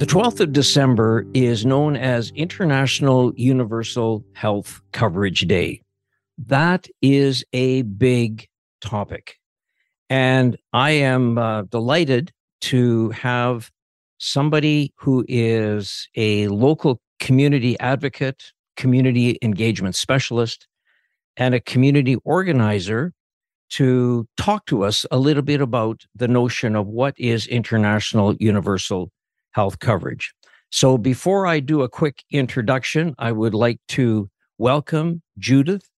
The 12th of December is known as International Universal Health Coverage Day. That is a big topic. And I am delighted to have somebody who is a local community advocate, community engagement specialist, and a community organizer to talk to us a little bit about the notion of what is International Universal Health Coverage. So before I do a quick introduction, I would like to welcome Judith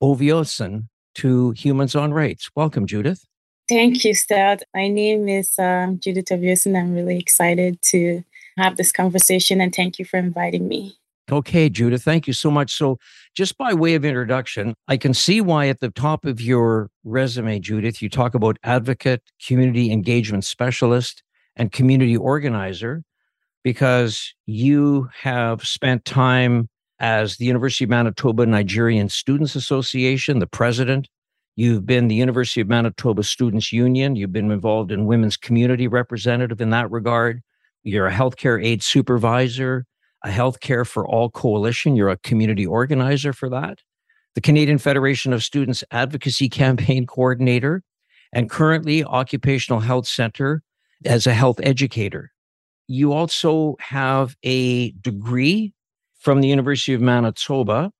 Oviasen to Humans on Rights. Welcome, Judith. Thank you, Stuart. My name is Judith Oviasen. I'm really excited to have this conversation, and thank you for inviting me. Okay, Judith, thank you so much. So just by way of introduction, I can see why at the top of your resume, Judith, you talk about advocate, community engagement specialist, and community organizer, because you have spent time as the University of Manitoba Nigerian Students Association, the president. You've been the University of Manitoba Students Union. You've been involved in women's community representative in that regard. You're a healthcare aid supervisor, a Healthcare for All coalition. You're a community organizer for that. The Canadian Federation of Students Advocacy Campaign Coordinator, and currently Occupational Health Center as a health educator. You also have a degree from the University of Manitoba,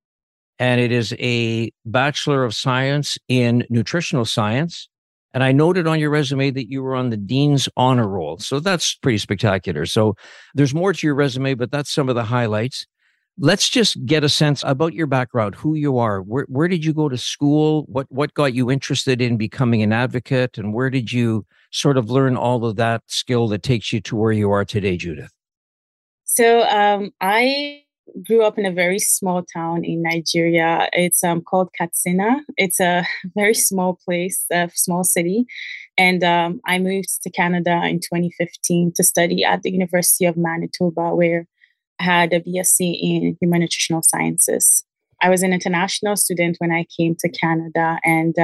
and it is a Bachelor of Science in Nutritional Science. And I noted on your resume that you were on the Dean's Honor Roll. So that's pretty spectacular. So there's more to your resume, but that's some of the highlights. Let's just get a sense about your background, who you are. Where did you go to school? What got you interested in becoming an advocate? And where did you sort of learn all of that skill that takes you to where you are today, Judith? So I grew up in a very small town in Nigeria. It's called Katsina. It's a very small place, a small city. And I moved to Canada in 2015 to study at the University of Manitoba, where I had a BSc in Human Nutritional Sciences. I was an international student when I came to Canada, and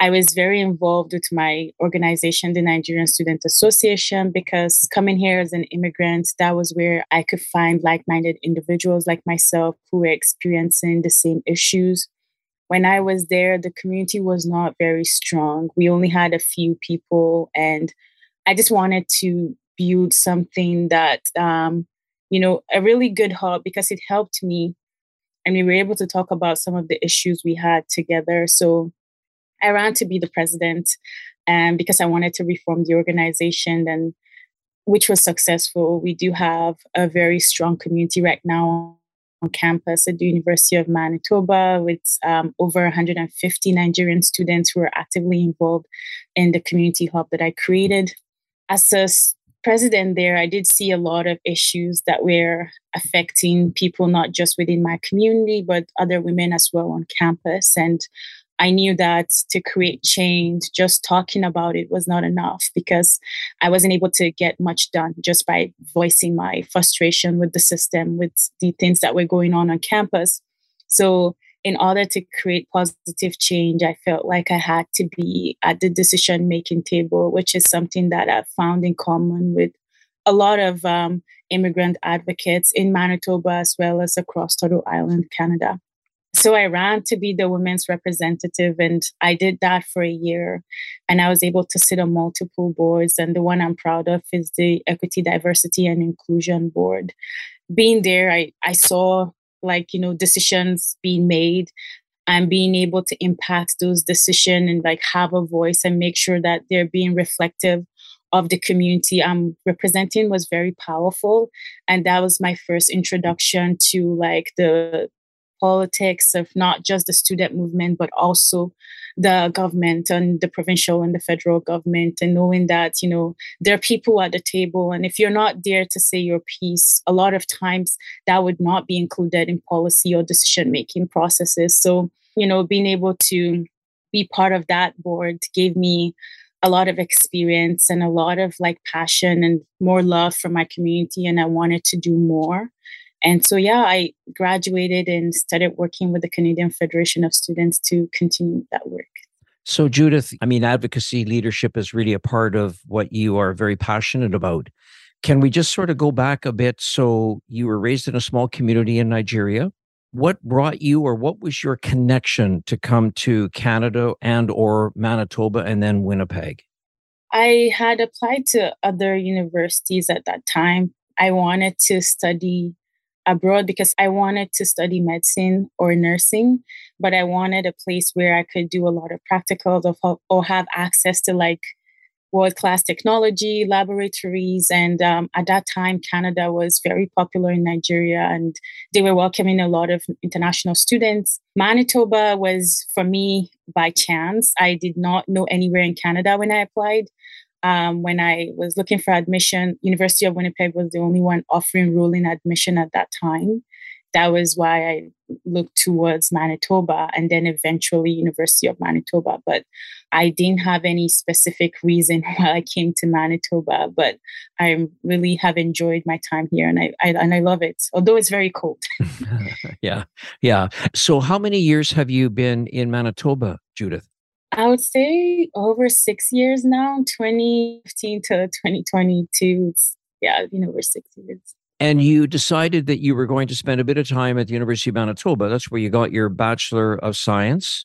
I was very involved with my organization, the Nigerian Students Association, because coming here as an immigrant, that was where I could find like-minded individuals like myself who were experiencing the same issues. When I was there, the community was not very strong. We only had a few people, and I just wanted to build something that, a really good hub, because it helped me. And we were able to talk about some of the issues we had together. So I ran to be the president because I wanted to reform the organization, and which was successful. We do have a very strong community right now on campus at the University of Manitoba with over 150 Nigerian students who are actively involved in the community hub that I created. As a president there, I did see a lot of issues that were affecting people, not just within my community, but other women as well on campus. And I knew that to create change, just talking about it was not enough, because I wasn't able to get much done just by voicing my frustration with the system, with the things that were going on campus. So in order to create positive change, I felt like I had to be at the decision-making table, which is something that I've found in common with a lot of immigrant advocates in Manitoba as well as across Turtle Island, Canada. So I ran to be the women's representative, and I did that for a year, and I was able to sit on multiple boards. And the one I'm proud of is the Equity, Diversity and Inclusion Board. Being there, I saw decisions being made and being able to impact those decisions and have a voice and make sure that they're being reflective of the community I'm representing was very powerful. And that was my first introduction to the politics of not just the student movement, but also the government and the provincial and the federal government, and knowing that, you know, there are people at the table. And if you're not there to say your piece, a lot of times that would not be included in policy or decision-making processes. So, you know, being able to be part of that board gave me a lot of experience and a lot of like passion and more love for my community. And I wanted to do more. And so, yeah, I graduated and started working with the Canadian Federation of Students to continue that work. So, Judith, I mean, advocacy leadership is really a part of what you are very passionate about. Can we just sort of go back a bit? So you were raised in a small community in Nigeria. What brought you, or what was your connection to come to Canada and or Manitoba and then Winnipeg? I had applied to other universities at that time. I wanted to study abroad because I wanted to study medicine or nursing, but I wanted a place where I could do a lot of practicals or have access to like world-class technology, laboratories. And at that time, Canada was very popular in Nigeria and they were welcoming a lot of international students. Manitoba was, for me, by chance. I did not know anywhere in Canada when I applied. When I was looking for admission, University of Winnipeg was the only one offering rolling admission at that time. That was why I looked towards Manitoba and then eventually University of Manitoba. But I didn't have any specific reason why I came to Manitoba, but I really have enjoyed my time here and I love it, although it's very cold. Yeah. So how many years have you been in Manitoba, Judith? I would say over 6 years now, 2015 to 2022. It's been over 6 years. And you decided that you were going to spend a bit of time at the University of Manitoba. That's where you got your Bachelor of Science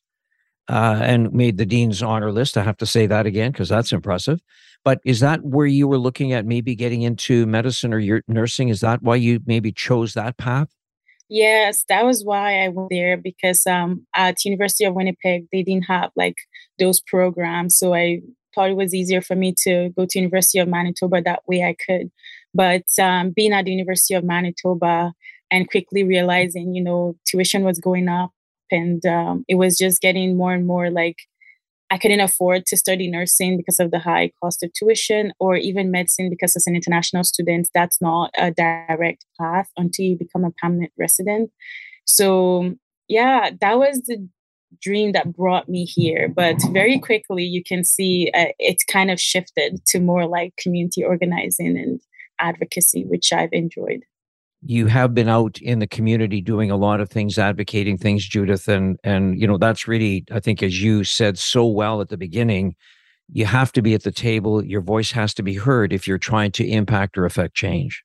and made the Dean's Honor List. I have to say that again because that's impressive. But is that where you were looking at maybe getting into medicine or your nursing? Is that why you maybe chose that path? Yes, that was why I went there because at University of Winnipeg, they didn't have like those programs. So I thought it was easier for me to go to University of Manitoba. That way I could. But being at the University of Manitoba and quickly realizing, you know, tuition was going up and it was just getting more and more like I couldn't afford to study nursing because of the high cost of tuition, or even medicine because as an international student, that's not a direct path until you become a permanent resident. So, yeah, that was the dream that brought me here. But very quickly, you can see it's kind of shifted to more like community organizing and advocacy, which I've enjoyed. You have been out in the community doing a lot of things, advocating things, Judith. And you know, that's really, I think, as you said so well at the beginning, you have to be at the table. Your voice has to be heard if you're trying to impact or affect change.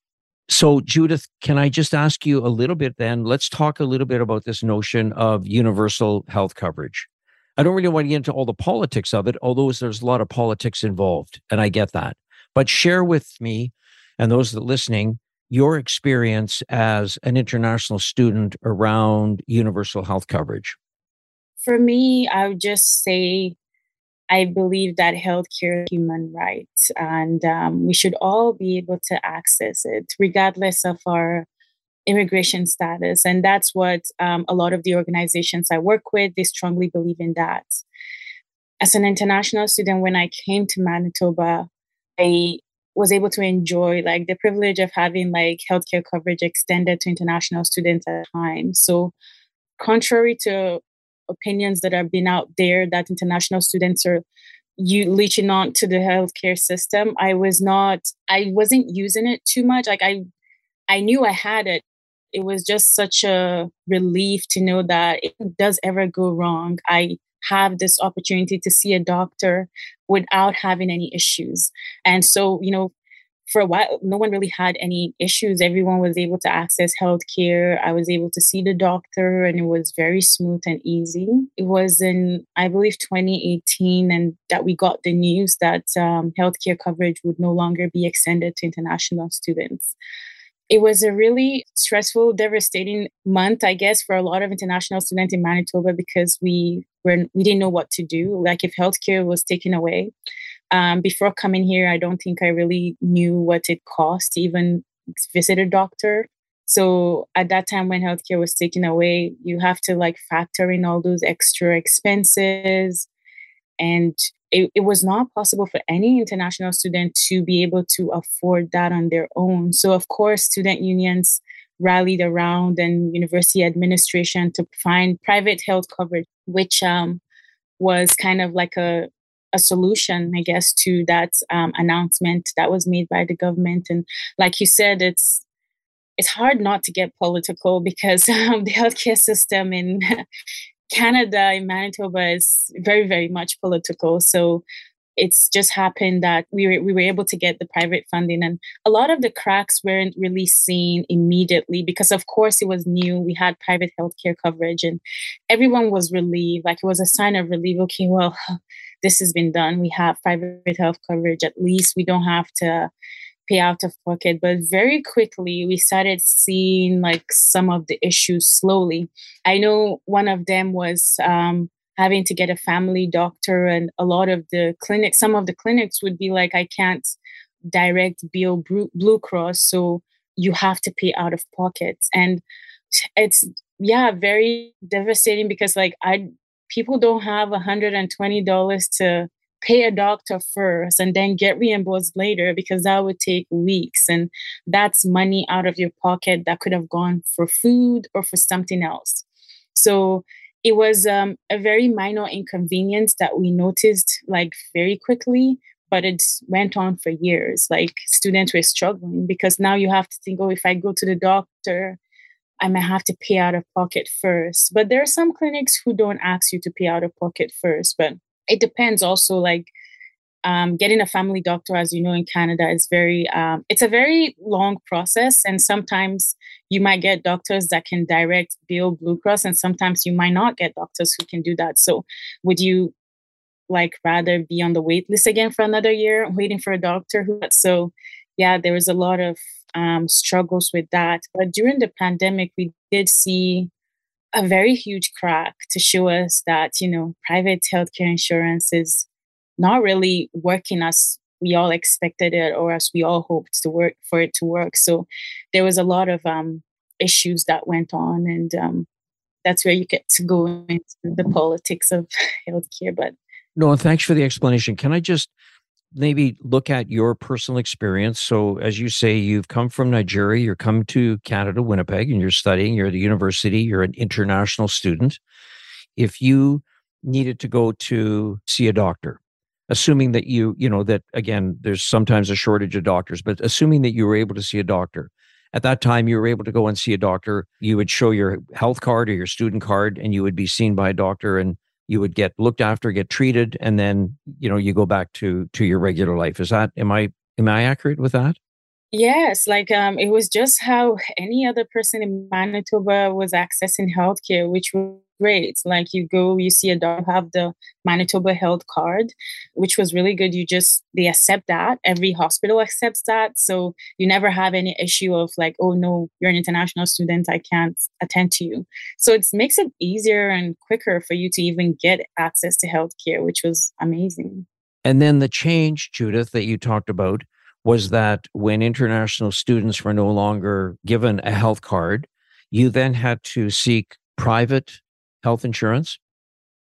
So, Judith, can I just ask you a little bit then? Let's talk a little bit about this notion of universal health coverage. I don't really want to get into all the politics of it, although there's a lot of politics involved, and I get that. But share with me and those that are listening your experience as an international student around universal health coverage. For me, I would just say I believe that healthcare is a human right, and we should all be able to access it regardless of our immigration status. And that's what a lot of the organizations I work with, they strongly believe in that. As an international student, when I came to Manitoba, I was able to enjoy like the privilege of having like healthcare coverage extended to international students at a time. So contrary to opinions that have been out there that international students are leeching on to the healthcare system, I wasn't using it too much. Like I knew I had it. It was just such a relief to know that if it does ever go wrong, I have this opportunity to see a doctor without having any issues. And so, you know, for a while, no one really had any issues. Everyone was able to access healthcare. I was able to see the doctor and it was very smooth and easy. It was in, I believe, 2018 and that we got the news that healthcare coverage would no longer be extended to international students. It was a really stressful, devastating month, I guess, for a lot of international students in Manitoba because we didn't know what to do. Like if healthcare was taken away, before coming here, I don't think I really knew what it cost to even visit a doctor. So at that time when healthcare was taken away, you have to like factor in all those extra expenses. And it was not possible for any international student to be able to afford that on their own. So of course, student unions rallied around and university administration to find private health coverage, which was kind of like a solution, I guess, to that announcement that was made by the government. And like you said, it's hard not to get political because the healthcare system in Canada, in Manitoba, is very, very much political. So it's just happened that we were able to get the private funding, and a lot of the cracks weren't really seen immediately because, of course, it was new. We had private healthcare coverage, and everyone was relieved. Like, it was a sign of relief. Okay, well, this has been done. We have private health coverage. At least we don't have to pay out of pocket. But very quickly, we started seeing like some of the issues slowly. I know one of them was having to get a family doctor, and a lot of the clinics, some of the clinics would be like, I can't direct bill Blue Cross, so you have to pay out of pockets. And it's, yeah, very devastating because like people don't have $120 to pay a doctor first and then get reimbursed later, because that would take weeks. And that's money out of your pocket that could have gone for food or for something else. So it was a very minor inconvenience that we noticed like very quickly, but it went on for years. Like, students were struggling because now you have to think, oh, if I go to the doctor, I might have to pay out of pocket first. But there are some clinics who don't ask you to pay out of pocket first. But it depends also, like, getting a family doctor, as you know, in Canada is very, it's a very long process. And sometimes you might get doctors that can direct bill Blue Cross, and sometimes you might not get doctors who can do that. So would you like rather be on the wait list again for another year waiting for a doctor? So yeah, there was a lot of struggles with that. But during the pandemic, we did see a very huge crack to show us that, you know, private healthcare insurance is not really working as we all expected it or as we all hoped for it to work. So there was a lot of issues that went on, and that's where you get to go into the politics of healthcare. But no, thanks for the explanation. Can I just maybe look at your personal experience? So as you say, you've come from Nigeria, you're come to Canada, Winnipeg, and you're studying, you're at a university, you're an international student. If you needed to go to see a doctor, assuming that you know that, again, there's sometimes a shortage of doctors, but assuming that you were able to see a doctor, at that time you were able to go and see a doctor, you would show your health card or your student card, and you would be seen by a doctor, and you would get looked after, get treated, and then, you know, you go back to your regular life. Is that, am I accurate with that? Yes, like it was just how any other person in Manitoba was accessing healthcare, which was great. Like, you go, you see a doctor, have the Manitoba health card, which was really good. They accept that. Every hospital accepts that. So you never have any issue of like, oh no, you're an international student, I can't attend to you. So it makes it easier and quicker for you to even get access to healthcare, which was amazing. And then the change, Judith, that you talked about, was that when international students were no longer given a health card, you then had to seek private health insurance?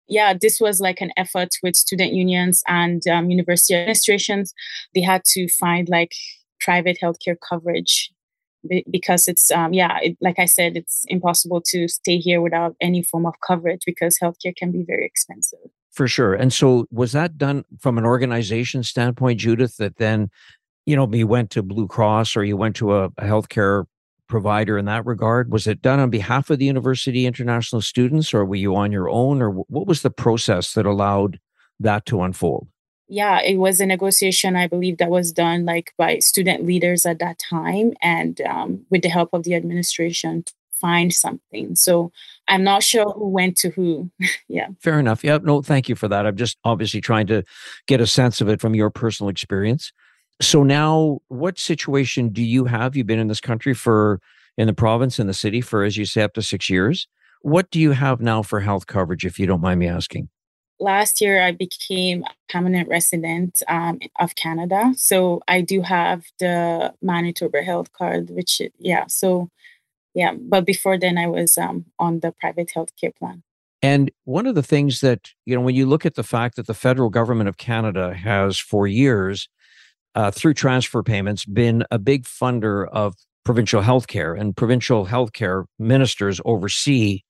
Yeah, this was like an effort with student unions and university administrations. They had to find like private healthcare coverage because it's, like I said, it's impossible to stay here without any form of coverage because healthcare can be very expensive. For sure. And so was that done from an organization standpoint, Judith, that then, you know, you went to Blue Cross or you went to a healthcare provider in that regard? Was it done on behalf of the university international students, or were you on your own, or what was the process that allowed that to unfold? Yeah, it was a negotiation, I believe, that was done like by student leaders at that time and with the help of the administration to find something. So I'm not sure who went to who. Yeah. Fair enough. Yeah. No, thank you for that. I'm just obviously trying to get a sense of it from your personal experience. So now, what situation do you have? You've been in this country in the province, in the city for, as you say, up to 6 years. What do you have now for health coverage, if you don't mind me asking? Last year, I became a permanent resident of Canada. So I do have the Manitoba health card, which, yeah, so Yeah, but before then I was on the private healthcare plan. And one of the things that, you know, when you look at the fact that the federal government of Canada has for years, through transfer payments, been a big funder of provincial healthcare, and provincial healthcare ministers oversee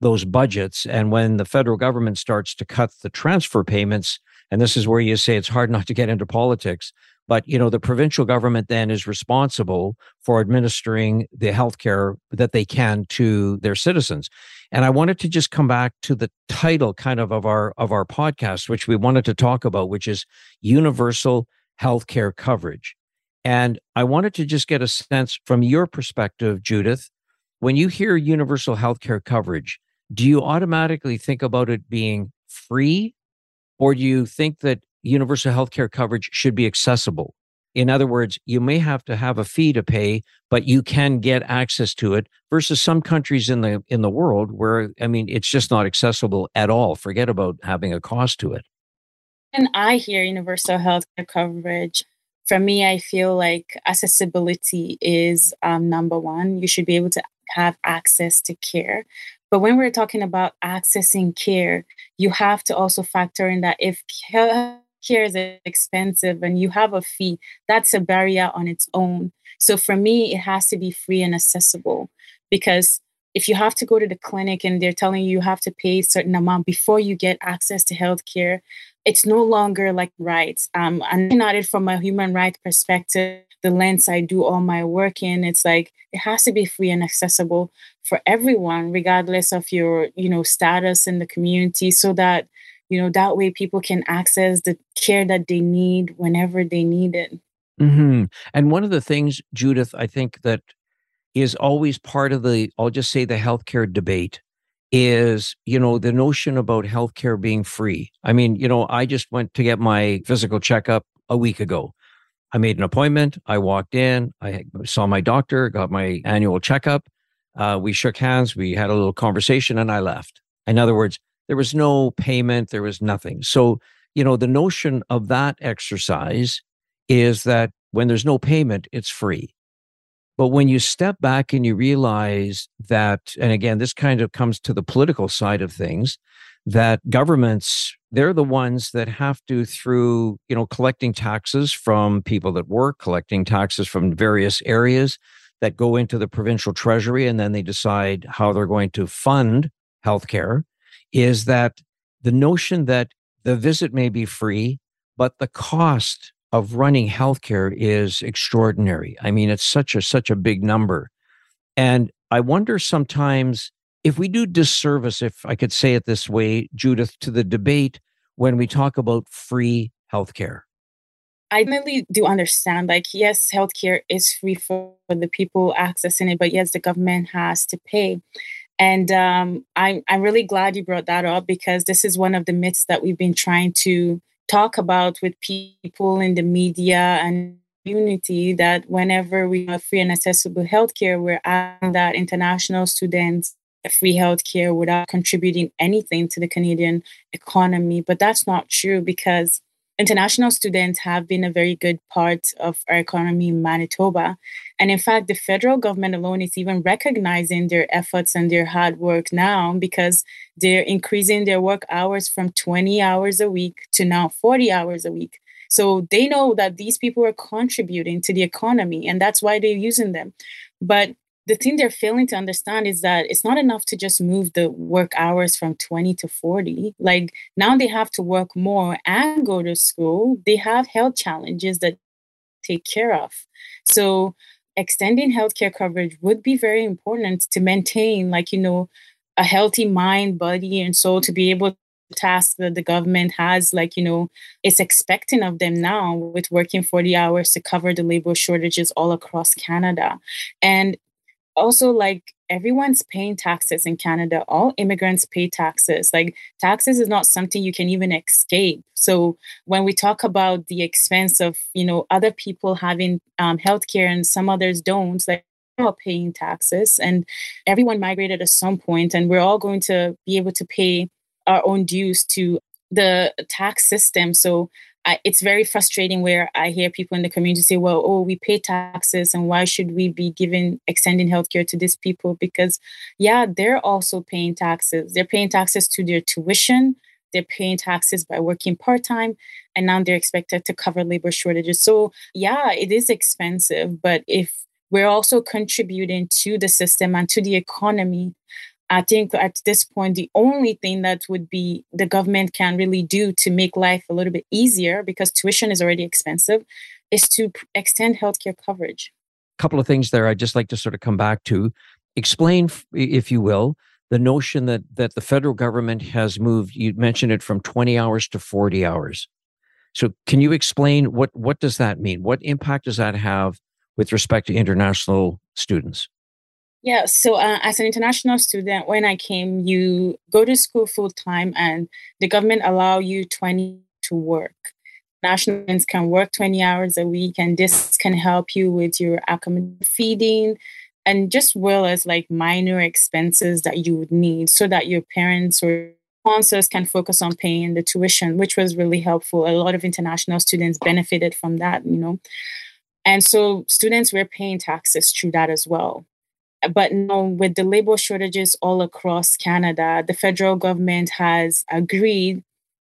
those budgets. And when the federal government starts to cut the transfer payments, and this is where you say it's hard not to get into politics, but, you know, the provincial government then is responsible for administering the healthcare that they can to their citizens. And I wanted to just come back to the title kind of our podcast, which we wanted to talk about, which is universal healthcare coverage. And I wanted to just get a sense from your perspective, Judith, when you hear universal healthcare coverage, do you automatically think about it being free, or do you think that universal healthcare coverage should be accessible? In other words, you may have to have a fee to pay, but you can get access to it, versus some countries in the world where, I mean, it's just not accessible at all. Forget about having a cost to it. When I hear universal healthcare coverage, for me, I feel like accessibility is number one. You should be able to have access to care. But when we're talking about accessing care, you have to also factor in that if care is expensive and you have a fee, that's a barrier on its own. So for me, it has to be free and accessible, because if you have to go to the clinic and they're telling you you have to pay a certain amount before you get access to healthcare, it's no longer like rights. And not it from a human rights perspective, the lens I do all my work in, it's like it has to be free and accessible for everyone, regardless of your, you know, status in the community, so that, you know, that way people can access the care that they need whenever they need it. Mm-hmm. And one of the things, Judith, I think that is always part of the, I'll just say the healthcare debate is, you know, the notion about healthcare being free. I mean, you know, I just went to get my physical checkup a week ago. I made an appointment. I walked in. I saw my doctor, got my annual checkup. We shook hands. We had a little conversation and I left. In other words, there was no payment. There was nothing. So, you know, the notion of that exercise is that when there's no payment, it's free. But when you step back and you realize that, and again, this kind of comes to the political side of things, that governments, they're the ones that have to, through, you know, collecting taxes from people that work, collecting taxes from various areas that go into the provincial treasury, and then they decide how they're going to fund healthcare, is that the notion that the visit may be free, but the cost of running healthcare is extraordinary. I mean, it's such a big number. And I wonder sometimes if we do disservice, if I could say it this way, Judith, to the debate when we talk about free healthcare. I really do understand, like, yes, healthcare is free for the people accessing it, but yes, the government has to pay. And I'm really glad you brought that up, because this is one of the myths that we've been trying to talk about with people in the media and community, that whenever we have free and accessible healthcare, we're asking that international students free healthcare without contributing anything to the Canadian economy. But that's not true, because international students have been a very good part of our economy in Manitoba. And in fact, the federal government alone is even recognizing their efforts and their hard work now, because they're increasing their work hours from 20 hours a week to now 40 hours a week. So they know that these people are contributing to the economy, and that's why they're using them. But the thing they're failing to understand is that it's not enough to just move the work hours from 20 to 40. Like, now they have to work more and go to school. They have health challenges that they take care of. So extending healthcare coverage would be very important to maintain, like, you know, a healthy mind, body, and soul, to be able to task that the government has, like, you know, it's expecting of them now with working 40 hours to cover the labor shortages all across Canada. And also, like, everyone's paying taxes in Canada. All immigrants pay taxes. Like, taxes is not something you can even escape. So when we talk about the expense of, you know, other people having healthcare and some others don't, like, we're all paying taxes, and everyone migrated at some point, and we're all going to be able to pay our own dues to the tax system. So It's very frustrating where I hear people in the community say, well, oh, we pay taxes and why should we be extending healthcare to these people? Because, yeah, they're also paying taxes. They're paying taxes to their tuition. They're paying taxes by working part-time, and now they're expected to cover labor shortages. So, yeah, it is expensive, but if we're also contributing to the system and to the economy, I think at this point, the only thing that would be the government can really do to make life a little bit easier, because tuition is already expensive, is to extend healthcare coverage. A couple of things there I'd just like to sort of come back to. Explain, if you will, the notion that the federal government has moved, you mentioned it, from 20 hours to 40 hours. So can you explain what does that mean? What impact does that have with respect to international students? Yeah, so as an international student, when I came, you go to school full time and the government allow you 20 to work. Nationals can work 20 hours a week, and this can help you with your academic feeding and just well as like minor expenses that you would need so that your parents or sponsors can focus on paying the tuition, which was really helpful. A lot of international students benefited from that, you know. And so students were paying taxes through that as well. But now with the labor shortages all across Canada, the federal government has agreed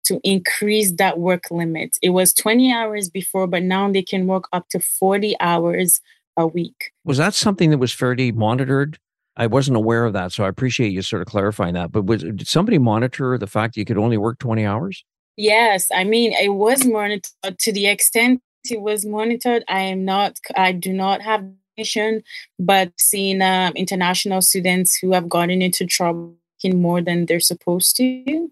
to increase that work limit. It was 20 hours before, but now they can work up to 40 hours a week. Was that something that was fairly monitored? I wasn't aware of that, so I appreciate you sort of clarifying that. But did somebody monitor the fact that you could only work 20 hours? Yes. I mean, it was monitored to the extent it was monitored. I do not have but seeing international students who have gotten into trouble more than they're supposed to.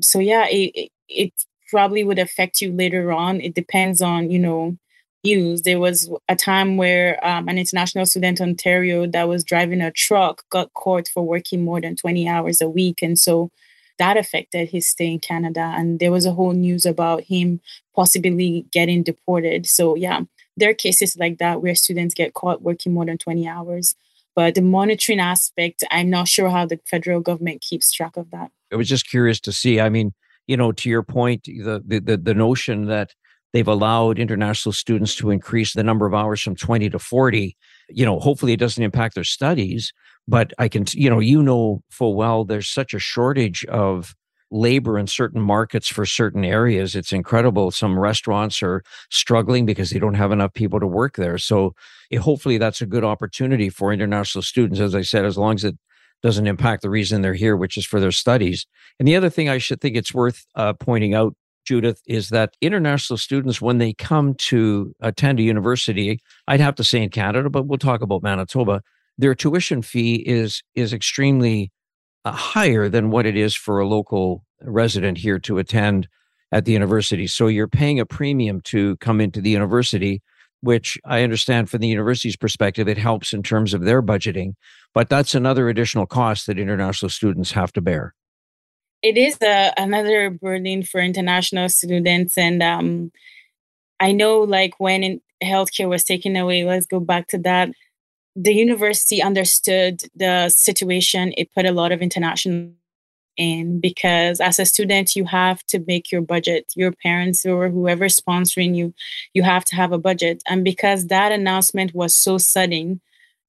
So yeah, it probably would affect you later on. It depends on, you know, news. There was a time where an international student in Ontario that was driving a truck got caught for working more than 20 hours a week. And so that affected his stay in Canada. And there was a whole news about him possibly getting deported. So yeah. There are cases like that where students get caught working more than 20 hours. But the monitoring aspect, I'm not sure how the federal government keeps track of that. I was just curious to see. I mean, you know, to your point, the notion that they've allowed international students to increase the number of hours from 20 to 40, you know, hopefully it doesn't impact their studies. But I can, you know full well, there's such a shortage of labor in certain markets for certain areas. It's incredible. Some restaurants are struggling because they don't have enough people to work there. So hopefully that's a good opportunity for international students, as I said, as long as it doesn't impact the reason they're here, which is for their studies. And the other thing I should think it's worth pointing out, Judith, is that international students, when they come to attend a university, I'd have to say in Canada, but we'll talk about Manitoba, their tuition fee is extremely higher than what it is for a local resident here to attend at the university. So you're paying a premium to come into the university, which I understand from the university's perspective, it helps in terms of their budgeting. But that's another additional cost that international students have to bear. It is another burden for international students. And I know like when healthcare was taken away, let's go back to that. The university understood the situation. It put a lot of international in because as a student, you have to make your budget. Your parents or whoever's sponsoring you, you have to have a budget. And because that announcement was so sudden,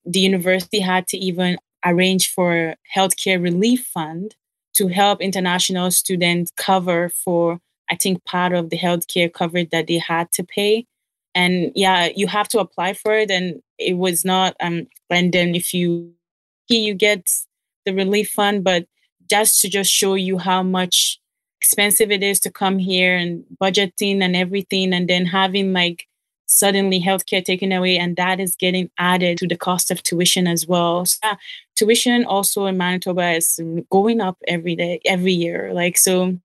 the university had to even arrange for healthcare relief fund to help international students cover for, I think, part of the healthcare coverage that they had to pay. And yeah, you have to apply for it. And it was not, and then if you get the relief fund, but just to just show you how much expensive it is to come here and budgeting and everything. And then having like suddenly healthcare taken away, and that is getting added to the cost of tuition as well. So, yeah, tuition also in Manitoba is going up every year. Like, so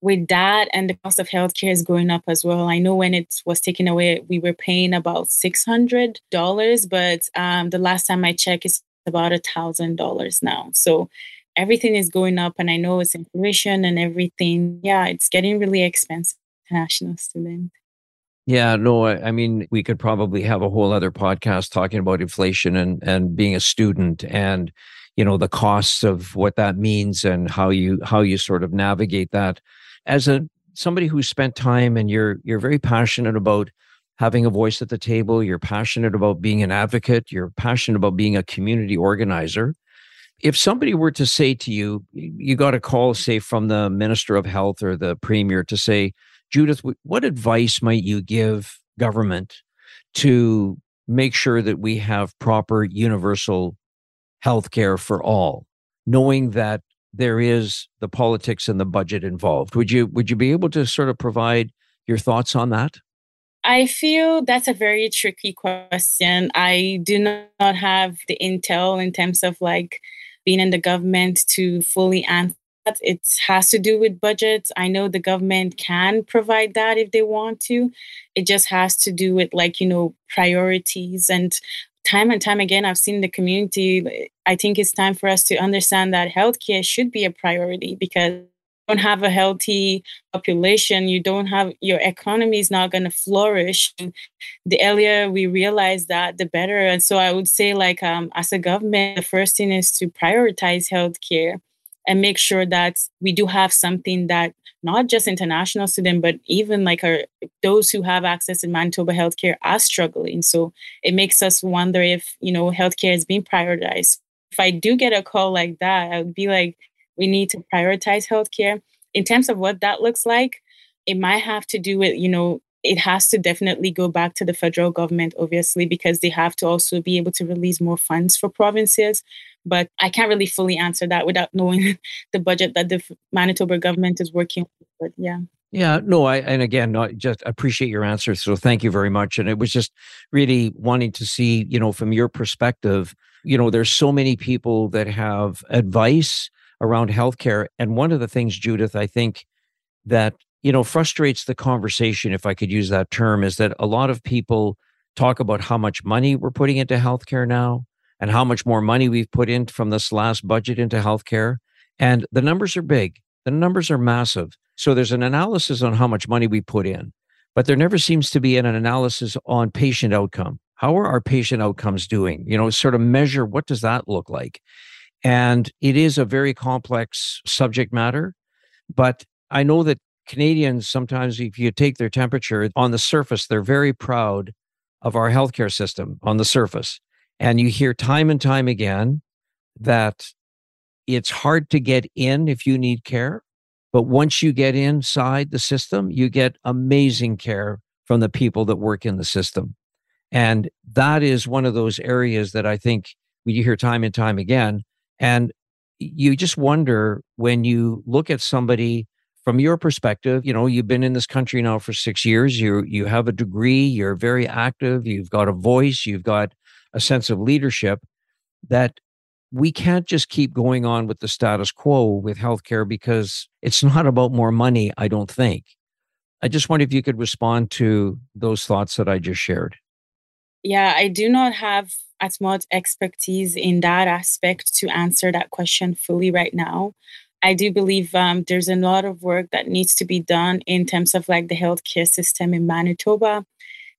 with that, and the cost of healthcare is going up as well. I know when it was taken away, we were paying about $600, but the last time I checked, it's about $1,000 now. So everything is going up, and I know it's inflation and everything. Yeah, it's getting really expensive for international students. Yeah, no, I mean, we could probably have a whole other podcast talking about inflation and being a student and, you know, the costs of what that means and how you sort of navigate that. As a somebody who's spent time and you're very passionate about having a voice at the table, you're passionate about being an advocate, you're passionate about being a community organizer. If somebody were to say to you, you got a call, say, from the Minister of Health or the Premier to say, Judith, what advice might you give government to make sure that we have proper universal health care for all, knowing that there is the politics and the budget involved? Would you be able to sort of provide your thoughts on that? I feel that's a very tricky question. I do not have the intel in terms of like being in the government to fully answer. It has to do with budgets. I know the government can provide that if they want to. It just has to do with priorities. And time again, I've seen the community. I think it's time for us to understand that healthcare should be a priority, because don't have a healthy population, you don't have, your economy is not going to flourish. The earlier we realize that, the better. And so I would say, as a government, the first thing is to prioritize healthcare and make sure that we do have something that not just international students, but even those who have access in Manitoba healthcare are struggling. So it makes us wonder if healthcare is being prioritized. If I do get a call like that, I would be like, we need to prioritize healthcare. In terms of what that looks like, it might have to do with, it has to definitely go back to the federal government, obviously, because they have to also be able to release more funds for provinces. But I can't really fully answer that without knowing the budget that the Manitoba government is working with. But yeah. Yeah, no, I just appreciate your answer. So thank you very much. And it was just really wanting to see, from your perspective, there's so many people that have advice around healthcare. And one of the things, Judith, I think that, frustrates the conversation, if I could use that term, is that a lot of people talk about how much money we're putting into healthcare now and how much more money we've put in from this last budget into healthcare. And the numbers are big. The numbers are massive. So there's an analysis on how much money we put in, but there never seems to be an analysis on patient outcome. How are our patient outcomes doing? Sort of measure, what does that look like? And it is a very complex subject matter, but I know that Canadians, sometimes if you take their temperature on the surface, they're very proud of our healthcare system on the surface. And you hear time and time again that it's hard to get in if you need care. But once you get inside the system, you get amazing care from the people that work in the system. And that is one of those areas that I think you hear time and time again. And you just wonder, when you look at somebody from your perspective, you've been in this country now for 6 years, you have a degree, you're very active, you've got a voice, you've got a sense of leadership, that we can't just keep going on with the status quo with healthcare, because it's not about more money, I don't think. I just wonder if you could respond to those thoughts that I just shared. Yeah, I do not have as much expertise in that aspect to answer that question fully right now. I do believe there's a lot of work that needs to be done in terms of the healthcare system in Manitoba.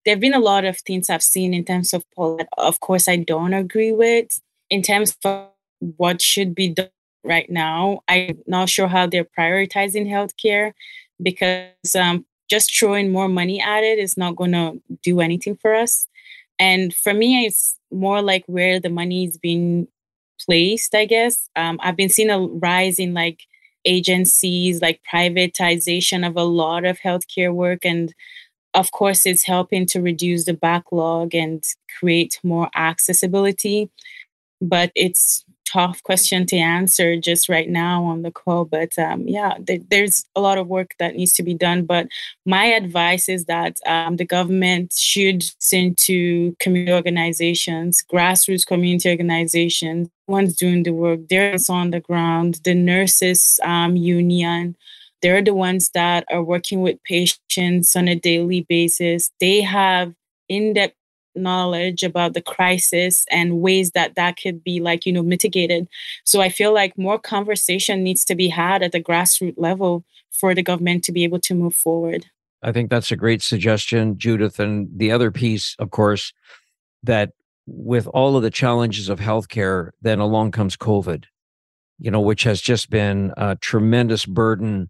There have been a lot of things I've seen in terms of policy, of course, I don't agree with. In terms of what should be done right now, I'm not sure how they're prioritizing healthcare, because just throwing more money at it is not going to do anything for us. And for me, it's more like where the money is being placed, I guess. I've been seeing a rise in agencies, privatization of a lot of healthcare work. And of course, it's helping to reduce the backlog and create more accessibility. But it's a tough question to answer just right now on the call. But there's a lot of work that needs to be done. But my advice is that the government should send to community organizations, grassroots community organizations, ones doing the work, they're on the ground, the nurses union. They're the ones that are working with patients on a daily basis. They have in-depth knowledge about the crisis and ways that could be mitigated. So I feel more conversation needs to be had at the grassroots level for the government to be able to move forward. I think that's a great suggestion, Judith. And the other piece, of course, that with all of the challenges of healthcare, then along comes COVID, which has just been a tremendous burden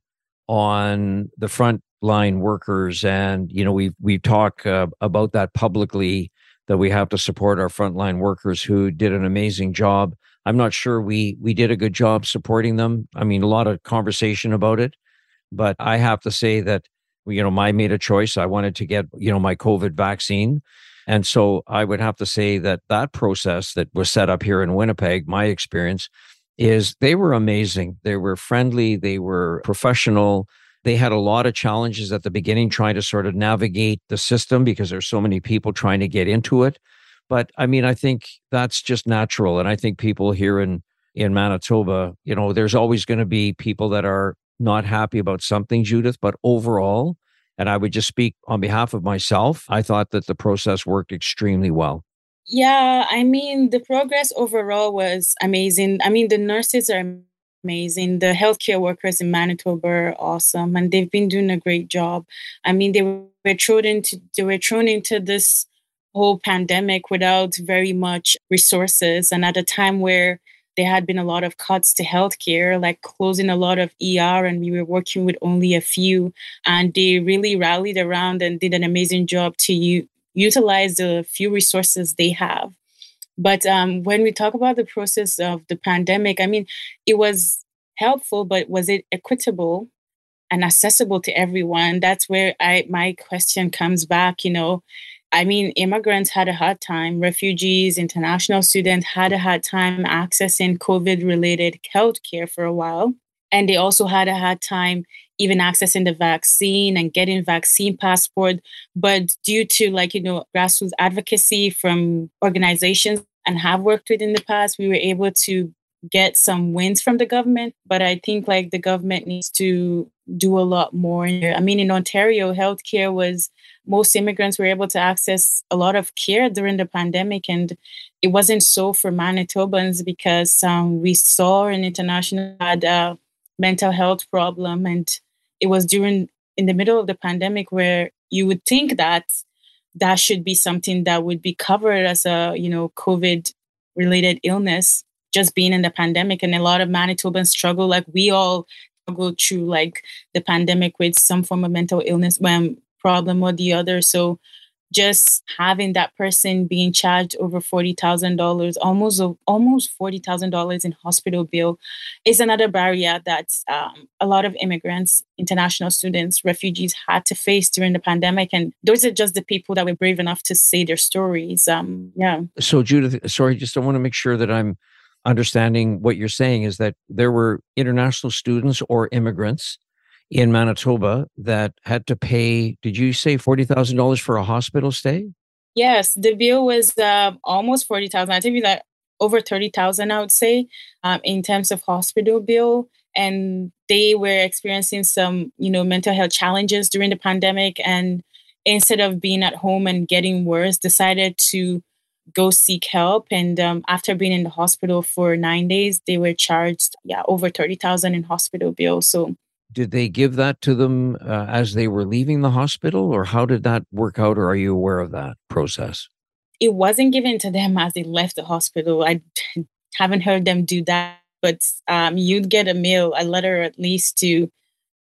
on the frontline workers. And, you know, we talk about that publicly, that we have to support our frontline workers who did an amazing job. I'm not sure we did a good job supporting them. I mean, a lot of conversation about it, but I have to say that, you know, I made a choice. I wanted to get, you know, my COVID vaccine. And so I would have to say that that process that was set up here in Winnipeg, my experience is they were amazing. They were friendly. They were professional. They had a lot of challenges at the beginning trying to sort of navigate the system because there's so many people trying to get into it. But I mean, I think that's just natural. And I think people here in Manitoba, you know, there's always going to be people that are not happy about something, Judith, but overall, and I would just speak on behalf of myself, I thought that the process worked extremely well. Yeah, I mean, the progress overall was amazing. I mean, the nurses are amazing. The healthcare workers in Manitoba are awesome, and they've been doing a great job. I mean, they were thrown into this whole pandemic without very much resources, and at a time where there had been a lot of cuts to healthcare, like closing a lot of ER, and we were working with only a few. And they really rallied around and did an amazing job to utilize the few resources they have. But when we talk about the process of the pandemic, I mean, it was helpful, but was it equitable and accessible to everyone? That's where my question comes back, you know. I mean, immigrants had a hard time, refugees, international students had a hard time accessing COVID-related healthcare for a while. And they also had a hard time even accessing the vaccine and getting vaccine passport. But due to grassroots advocacy from organizations and have worked with in the past, we were able to get some wins from the government. But I think the government needs to do a lot more. I mean, in Ontario, healthcare was... most immigrants were able to access a lot of care during the pandemic, and it wasn't so for Manitobans because we saw an international had a mental health problem, and it was in the middle of the pandemic where you would think that should be something that would be covered as a COVID-related illness, just being in the pandemic, and a lot of Manitobans struggle, we all struggle through the pandemic with some form of mental illness problem or the other. So just having that person being charged over $40,000, almost $40,000 in hospital bill is another barrier that a lot of immigrants, international students, refugees had to face during the pandemic. And those are just the people that were brave enough to say their stories. So Judith, sorry, just I want to make sure that I'm understanding what you're saying is that there were international students or immigrants in Manitoba that had to pay, did you say $40,000 for a hospital stay? Yes, the bill was almost $40,000. I think it was over $30,000, I would say, in terms of hospital bill. And they were experiencing some, mental health challenges during the pandemic. And instead of being at home and getting worse, decided to go seek help. And after being in the hospital for 9 days, they were charged over $30,000 in hospital bill. So did they give that to them as they were leaving the hospital, or how did that work out, or are you aware of that process? It wasn't given to them as they left the hospital. I haven't heard them do that, but you'd get a letter at least to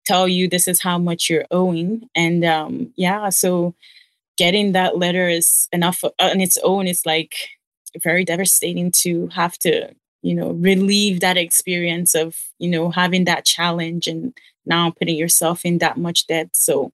tell you this is how much you're owing. And so getting that letter is enough on its own. It's very devastating to have to relieve that experience of, having that challenge and now putting yourself in that much debt. So,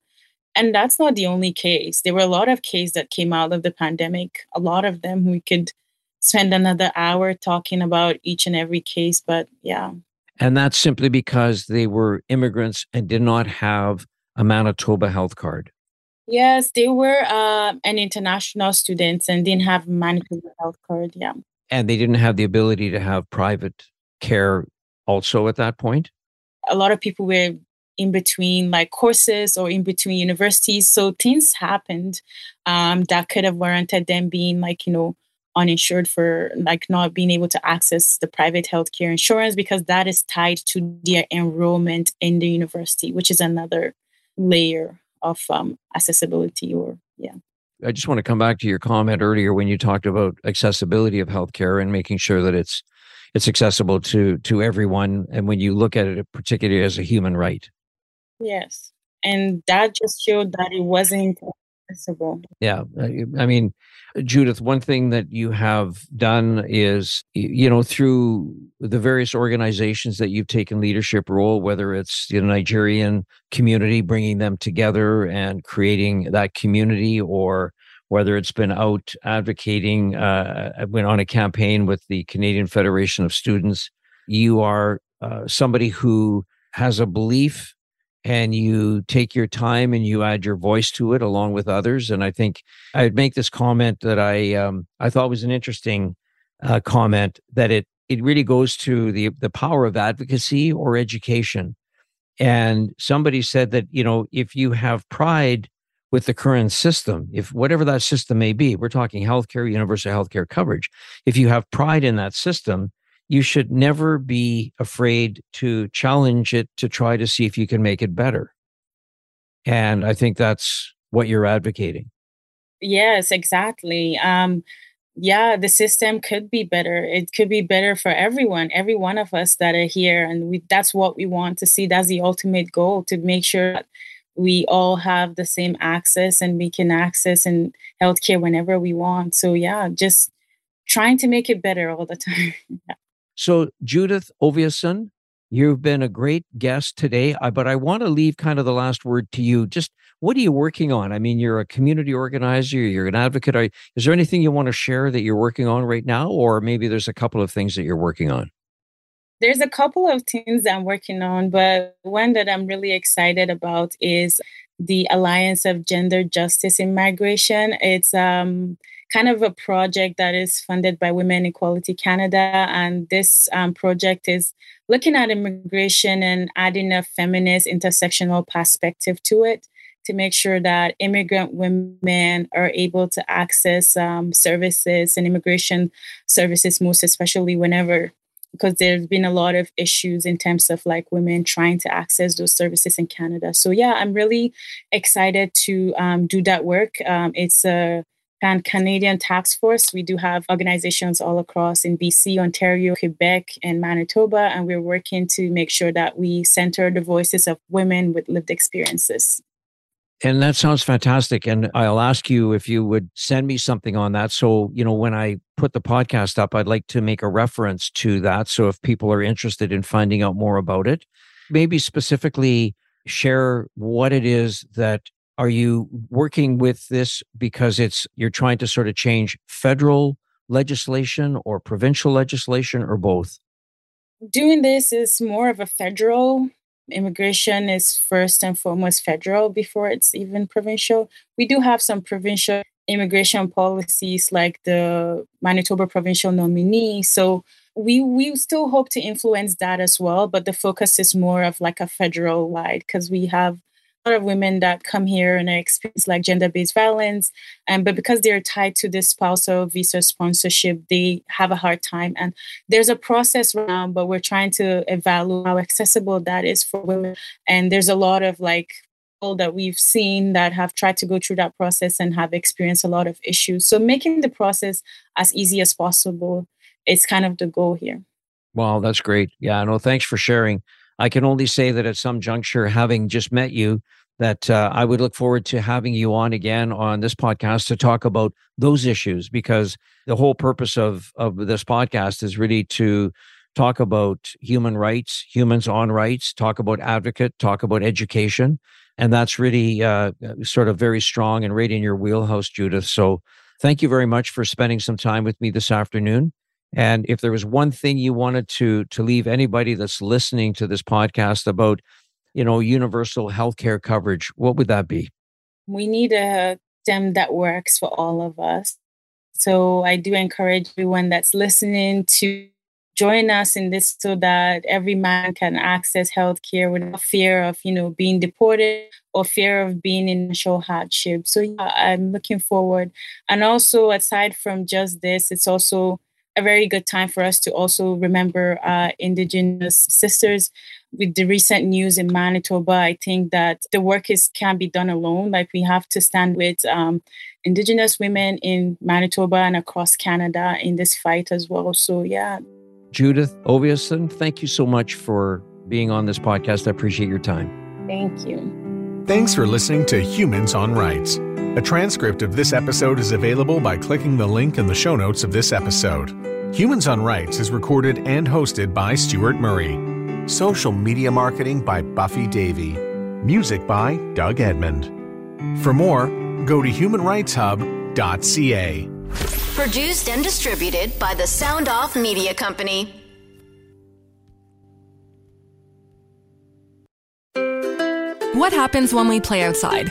and that's not the only case. There were a lot of cases that came out of the pandemic. A lot of them, we could spend another hour talking about each and every case, but yeah. And that's simply because they were immigrants and did not have a Manitoba health card. Yes, they were an international students and didn't have Manitoba health card. Yeah. And they didn't have the ability to have private care also at that point? A lot of people were in between courses or in between universities. So things happened that could have warranted them being uninsured for not being able to access the private healthcare insurance, because that is tied to their enrollment in the university, which is another layer of accessibility or, yeah. I just want to come back to your comment earlier when you talked about accessibility of healthcare and making sure that it's accessible to everyone. And when you look at it, particularly as a human right. Yes. And that just showed that it wasn't accessible. Yeah. I mean, Judith, one thing that you have done is, you know, through the various organizations that you've taken leadership role, whether it's the Nigerian community, bringing them together and creating that community, or whether it's been out advocating, went on a campaign with the Canadian Federation of Students, you are somebody who has a belief, and you take your time and you add your voice to it along with others. And I think I'd make this comment that I thought was an interesting comment, that it really goes to the power of advocacy or education. And somebody said that, you know, if you have pride with the current system, if whatever that system may be, we're talking healthcare, universal healthcare coverage, if you have pride in that system, you should never be afraid to challenge it, to try to see if you can make it better. And I think that's what you're advocating. Yes, exactly. Yeah, the system could be better. It could be better for everyone, every one of us that are here. And that's what we want to see. That's the ultimate goal, to make sure that we all have the same access and we can access in healthcare whenever we want. So yeah, just trying to make it better all the time. Yeah. So Judith Oviasen, you've been a great guest today, but I want to leave kind of the last word to you. Just what are you working on? I mean, you're a community organizer, you're an advocate. Is there anything you want to share that you're working on right now? Or maybe there's a couple of things that you're working on. There's a couple of things I'm working on, but one that I'm really excited about is the Alliance of Gender Justice in Migration. It's kind of a project that is funded by Women Equality Canada. And this project is looking at immigration and adding a feminist intersectional perspective to it, to make sure that immigrant women are able to access services and immigration services, most especially whenever, because there's been a lot of issues in terms of like women trying to access those services in Canada. So yeah, I'm really excited to do that work. It's a Canadian task force. We do have organizations all across in BC, Ontario, Quebec, and Manitoba, and we're working to make sure that we center the voices of women with lived experiences. And that sounds fantastic. And I'll ask you if you would send me something on that. So, you know, when I put the podcast up, I'd like to make a reference to that. So if people are interested in finding out more about it, maybe specifically share what it is that are you working with this because you're trying to sort of change federal legislation or provincial legislation or both? Doing this is more of a federal. Immigration is first and foremost federal before it's even provincial. We do have some provincial immigration policies like the Manitoba provincial nominee. So we still hope to influence that as well. But the focus is more of like a federal wide, because we have a lot of women that come here and experience like gender-based violence. But because they're tied to the spousal visa sponsorship, they have a hard time. And there's a process around, but we're trying to evaluate how accessible that is for women. And there's a lot of like people that we've seen that have tried to go through that process and have experienced a lot of issues. So making the process as easy as possible is kind of the goal here. Wow, that's great. Yeah, no, thanks for sharing. I can only say that at some juncture, having just met you, that I would look forward to having you on again on this podcast to talk about those issues, because the whole purpose of this podcast is really to talk about human rights, humans on rights, talk about advocate, talk about education. And that's really sort of very strong and right in your wheelhouse, Judith. So thank you very much for spending some time with me this afternoon. And if there was one thing you wanted to leave anybody that's listening to this podcast about, you know, universal healthcare coverage, what would that be? We need a system that works for all of us. So I do encourage everyone that's listening to join us in this, so that every man can access healthcare without fear of, you know, being deported or fear of being in financial hardship. So yeah, I'm looking forward. And also, aside from just this, it's also a very good time for us to also remember Indigenous sisters. With the recent news in Manitoba, I think that the work can't be done alone. Like, we have to stand with Indigenous women in Manitoba and across Canada in this fight as well. So, yeah. Judith Oviasen, thank you so much for being on this podcast. I appreciate your time. Thank you. Thanks for listening to Humans on Rights. A transcript of this episode is available by clicking the link in the show notes of this episode. Humans on Rights is recorded and hosted by Stuart Murray. Social media marketing by Buffy Davey. Music by Doug Edmond. For more, go to humanrightshub.ca. Produced and distributed by the Sound Off Media Company. What happens when we play outside?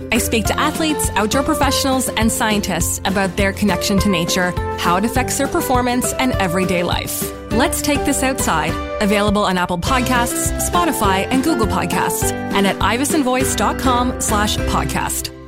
I speak to athletes, outdoor professionals, and scientists about their connection to nature, how it affects their performance, and everyday life. Let's Take This Outside, available on Apple Podcasts, Spotify, and Google Podcasts, and at ivesonvoice.com/podcast.